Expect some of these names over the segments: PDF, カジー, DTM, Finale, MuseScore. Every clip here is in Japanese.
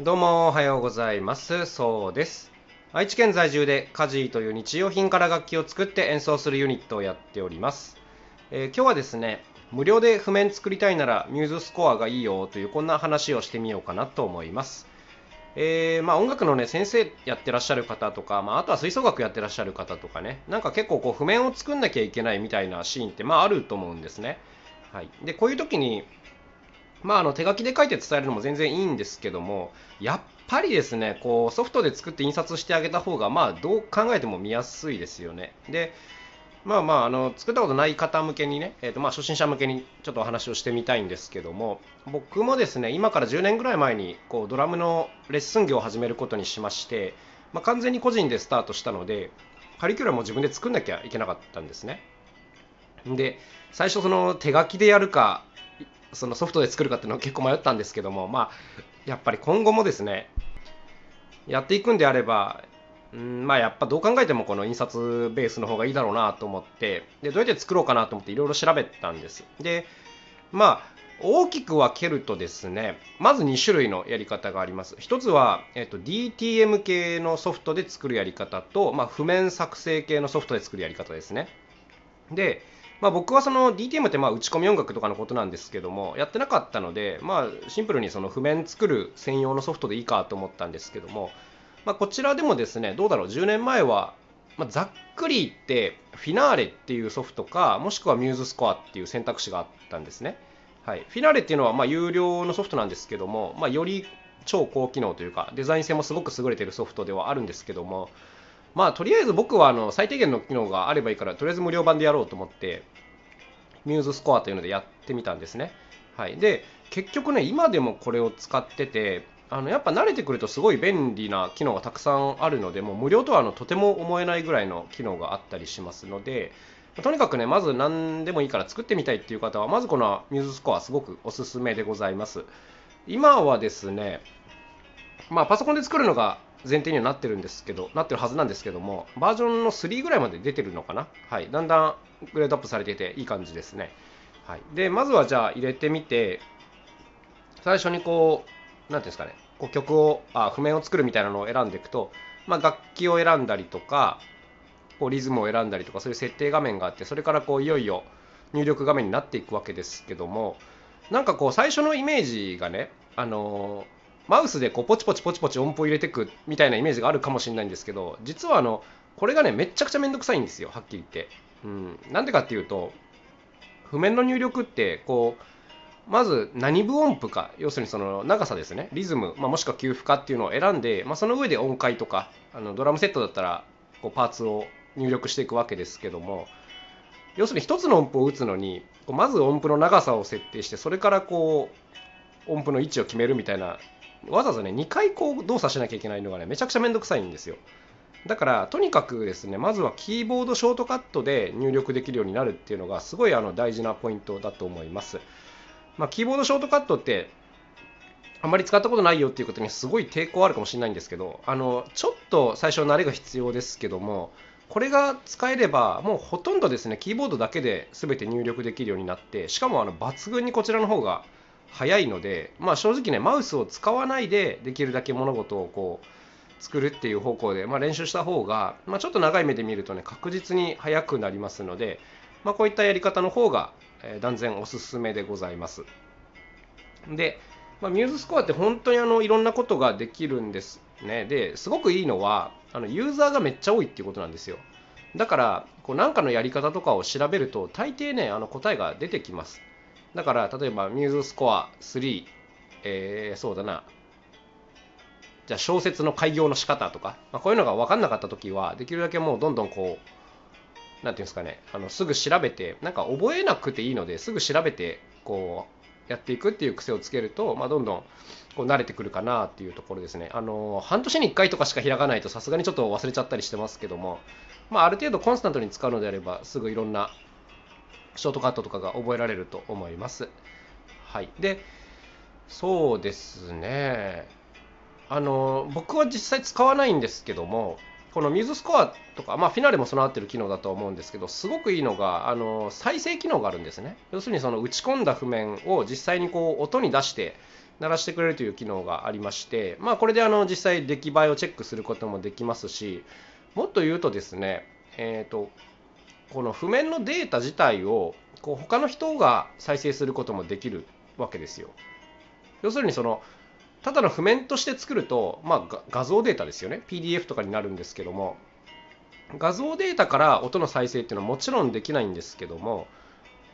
どうもおはようございます。そうです。愛知県在住でカジーという日用品から楽器を作って演奏するユニットをやっております。今日はですね、無料で譜面作りたいなら MuseScore がいいよというこんな話をしてみようかなと思います。音楽のね、先生やってらっしゃる方とか、あとは吹奏楽やってらっしゃる方とかね、なんか結構こう譜面を作んなきゃいけないみたいなシーンってあると思うんですね。でこういう時に手書きで書いて伝えるのも全然いいんですけども、やっぱりですね、こうソフトで作って印刷してあげた方がどう考えても見やすいですよね。で作ったことない方向けにね、初心者向けにちょっとお話をしてみたいんですけども、僕もですね、今から10年ぐらい前にこうドラムのレッスン業を始めることにしまして、完全に個人でスタートしたので、カリキュラムも自分で作んなきゃいけなかったんですね。で最初その手書きでやるかそのソフトで作るかっていうのは結構迷ったんですけども、やっぱり今後もですねやっていくんであれば、やっぱどう考えてもこの印刷ベースの方がいいだろうなと思って、でどうやって作ろうかなと思っていろいろ調べたんです。で大きく分けるとですね、まず2種類のやり方があります。1つは、DTM 系のソフトで作るやり方と、譜面作成系のソフトで作るやり方ですね。で僕はその DTM って打ち込み音楽とかのことなんですけども、やってなかったので、シンプルにその譜面作る専用のソフトでいいかと思ったんですけども、こちらでもですね、どうだろう、10年前は、ざっくり言ってフィナーレっていうソフトか、もしくは MuseScore っていう選択肢があったんですね。フィナーレっていうのは有料のソフトなんですけども、より超高機能というかデザイン性もすごく優れているソフトではあるんですけども、とりあえず僕は最低限の機能があればいいから、とりあえず無料版でやろうと思ってMuseScoreというのでやってみたんですね。で結局ね、今でもこれを使ってて、やっぱ慣れてくるとすごい便利な機能がたくさんあるので、もう無料とはとても思えないぐらいの機能があったりしますので、とにかくね、まず何でもいいから作ってみたいっていう方は、まずこのMuseScoreすごくおすすめでございます。今はですね、パソコンで作るのが前提にはなってるはずなんですけども、バージョンの3ぐらいまで出てるのかな。だんだんグレードアップされていていい感じですね。でまずはじゃあ入れてみて、最初にこう何ていうんですかね、こう曲を譜面を作るみたいなのを選んでいくと、楽器を選んだりとか、こうリズムを選んだりとか、そういう設定画面があって、それからこういよいよ入力画面になっていくわけですけども、なんかこう最初のイメージがね、マウスでこうポチポチポチポチ音符入れてくみたいなイメージがあるかもしれないんですけど、実はこれがね、めっちゃくちゃめんどくさいんですよ、はっきり言って。なんでかっていうと、譜面の入力ってこうまず何分音符か、要するにその長さですね、リズム、もしくは休符かっていうのを選んで、その上で音階とかドラムセットだったらこうパーツを入力していくわけですけども、要するに1つの音符を打つのにまず音符の長さを設定して、それからこう音符の位置を決めるみたいな。わざわざね、2回こう動作しなきゃいけないのがね、めちゃくちゃめんどくさいんですよ。だからとにかくですね、まずはキーボードショートカットで入力できるようになるっていうのがすごい大事なポイントだと思います。キーボードショートカットってあんまり使ったことないよっていうことにすごい抵抗あるかもしれないんですけど、ちょっと最初慣れが必要ですけども、これが使えればもうほとんどですね、キーボードだけで全て入力できるようになって、しかも抜群にこちらの方が早いので、正直ね、マウスを使わないでできるだけ物事をこう作るっていう方向で、練習した方が、ちょっと長い目で見るとね、確実に早くなりますので、こういったやり方の方が断然おすすめでございます。で、MuseScoreって本当にいろんなことができるんですね。ですごくいいのはユーザーがめっちゃ多いっていうことなんですよ。だからこう何かのやり方とかを調べると大抵ね、答えが出てきます。だから例えばMuseScore 3、そうだな、じゃあ小説の改行の仕方とか、こういうのが分かんなかった時はできるだけもうどんどんこうなんていうんですかね、すぐ調べて、なんか覚えなくていいのですぐ調べてこうやっていくっていう癖をつけると、どんどんこう慣れてくるかなっていうところですね。半年に1回とかしか開かないとさすがにちょっと忘れちゃったりしてますけども、ある程度コンスタントに使うのであればすぐいろんなショートカットとかが覚えられると思います。で、そうですね。僕は実際使わないんですけども、このMuseScoreとか、フィナーレも備わってる機能だと思うんですけど、すごくいいのが、再生機能があるんですね。要するにその打ち込んだ譜面を実際にこう音に出して、鳴らしてくれるという機能がありまして、まあ、これで実際出来栄えをチェックすることもできますし、もっと言うとですね、この譜面のデータ自体をこう他の人が再生することもできるわけですよ。要するにただの譜面として作ると、まあ、画像データですよね、 PDF とかになるんですけども、画像データから音の再生っていうのはもちろんできないんですけども、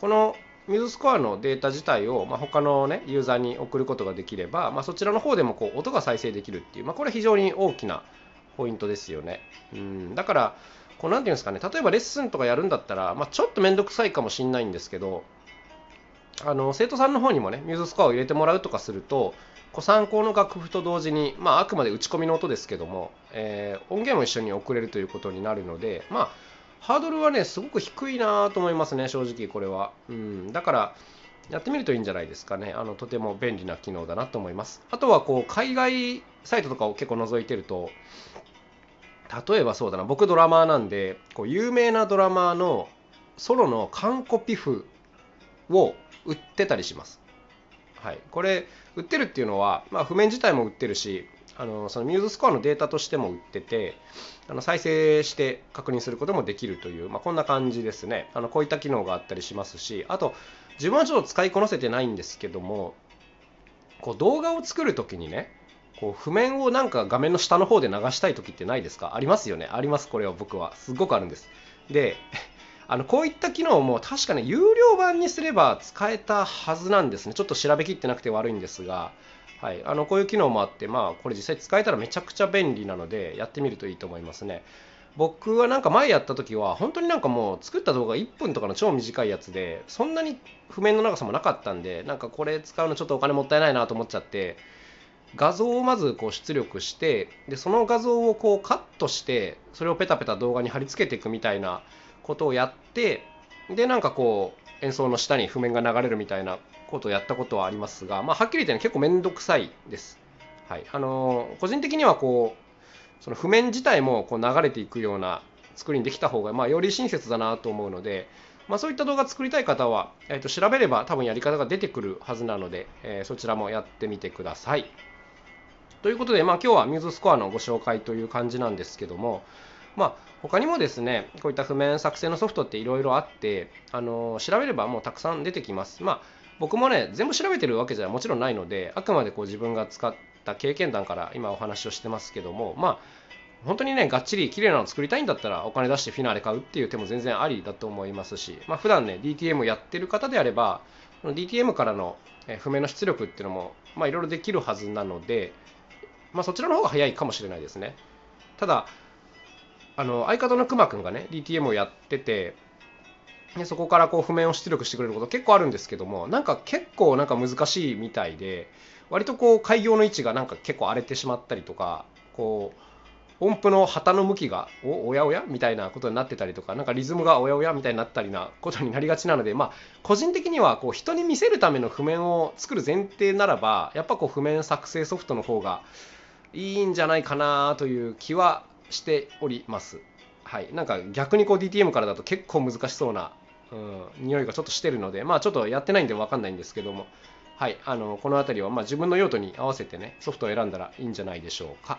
このMuseScoreのデータ自体を、まあ、他のねユーザーに送ることができれば、まあ、そちらの方でもこう音が再生できるっていう、まあ、これ非常に大きなポイントですよね。だからこうなんていうんですかね、例えばレッスンとかやるんだったら、まあ、ちょっと面倒くさいかもしれないんですけど、生徒さんの方にもねMuseScoreを入れてもらうとかすると、こう参考の楽譜と同時に、まあ、あくまで打ち込みの音ですけども、音源も一緒に送れるということになるので、まあハードルはねすごく低いなと思いますね、正直これは。だからやってみるといいんじゃないですかね。とても便利な機能だなと思います。あとはこう海外サイトとかを結構覗いてると、例えばそうだな、僕ドラマーなんで、こう有名なドラマーのソロの完コピ譜を売ってたりします。はい、これ売ってるっていうのは、まあ、譜面自体も売ってるし、そのMuseScoreのデータとしても売ってて、再生して確認することもできるという、まあ、こんな感じですね。こういった機能があったりしますし、あと自分はちょっと使いこなせてないんですけども、こう動画を作るときにね、こう譜面をなんか画面の下の方で流したいときってないですか？ありますよね。あります。これは僕はすごくあるんです。で、こういった機能も確かね、有料版にすれば使えたはずなんですね。ちょっと調べきってなくて悪いんですが、はい、こういう機能もあって、まあ、これ実際使えたらめちゃくちゃ便利なので、やってみるといいと思いますね。僕はなんか前やった時は、本当になんかもう作った動画1分とかの超短いやつで、そんなに譜面の長さもなかったんで、なんかこれ使うのちょっとお金もったいないなと思っちゃって、画像をまずこう出力して、でその画像をこうカットして、それをペタペタ動画に貼り付けていくみたいなことをやって、でなんかこう演奏の下に譜面が流れるみたいなことをやったことはありますが、まあ、はっきり言って、ね、結構めんどくさいです。はい、個人的にはこうその譜面自体もこう流れていくような作りにできた方が、まあ、より親切だなと思うので、まあ、そういった動画作りたい方は、調べれば多分やり方が出てくるはずなので、そちらもやってみてください。ということで、まあ、今日はMuseScoreのご紹介という感じなんですけども、まあ、他にもですね、こういった譜面作成のソフトっていろいろあって、調べればもうたくさん出てきます。まあ僕もね、全部調べてるわけじゃもちろんないので、あくまでこう自分が使った経験談から今お話をしてますけども、まあ、本当にね、がっちり綺麗なの作りたいんだったら、お金出してフィナーレ買うっていう手も全然ありだと思いますし、まあ、普段ね、DTM やってる方であれば、DTM からの譜面の出力っていうのも、まあ、いろいろできるはずなので、まあ、そちらの方が早いかもしれないですね。ただ、相方のくまくんがね、DTM をやってて、でそこからこう譜面を出力してくれること結構あるんですけども、なんか結構なんか難しいみたいで、割とこう開業の位置がなんか結構荒れてしまったりとか、こう音符の旗の向きが おやおやみたいなことになってたりとか、なんかリズムがおやおやみたいになったりなことになりがちなので、まあ個人的にはこう人に見せるための譜面を作る前提ならば、やっぱこう譜面作成ソフトの方がいいんじゃないかなという気はしております。はい、なんか逆にこう DTM からだと結構難しそうな匂いがちょっとしてるので、まあちょっとやってないんで分かんないんですけども、はい、この辺りはまあ自分の用途に合わせてね、ソフトを選んだらいいんじゃないでしょうか。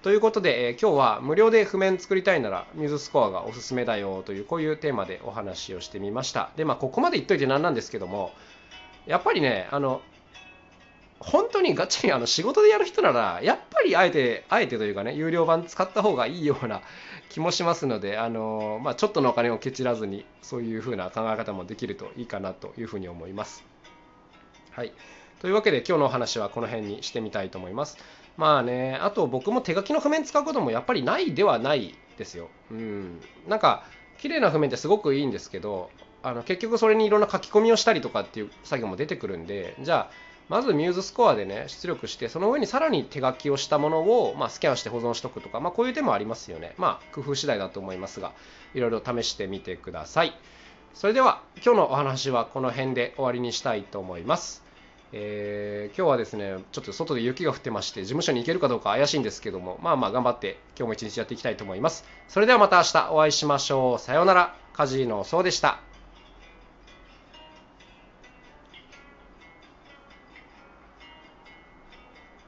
ということで、今日は無料で譜面作りたいならMuseScoreがおすすめだよという、こういうテーマでお話をしてみました。で、まあここまで言っといてなんなんですけども、やっぱりね、本当にガチに仕事でやる人なら、やっぱりあえてというかね、有料版使った方がいいような気もしますので、まあ、ちょっとのお金をケチらずに、そういうふうな考え方もできるといいかなというふうに思います。はい。というわけで、今日のお話はこの辺にしてみたいと思います。まあね、あと僕も手書きの譜面使うこともやっぱりないではないですよ。なんか、綺麗な譜面ってすごくいいんですけど、結局それにいろんな書き込みをしたりとかっていう作業も出てくるんで、じゃあ、まずMuseScoreでね、出力して、その上にさらに手書きをしたものを、まあ、スキャンして保存しとくとか、まあ、こういう手もありますよね。まあ、工夫次第だと思いますが、いろいろ試してみてください。それでは、今日のお話はこの辺で終わりにしたいと思います。今日はですね、ちょっと外で雪が降ってまして、事務所に行けるかどうか怪しいんですけども、まあまあ頑張って、今日も一日やっていきたいと思います。それではまた明日お会いしましょう。さようなら。カジノソウでした。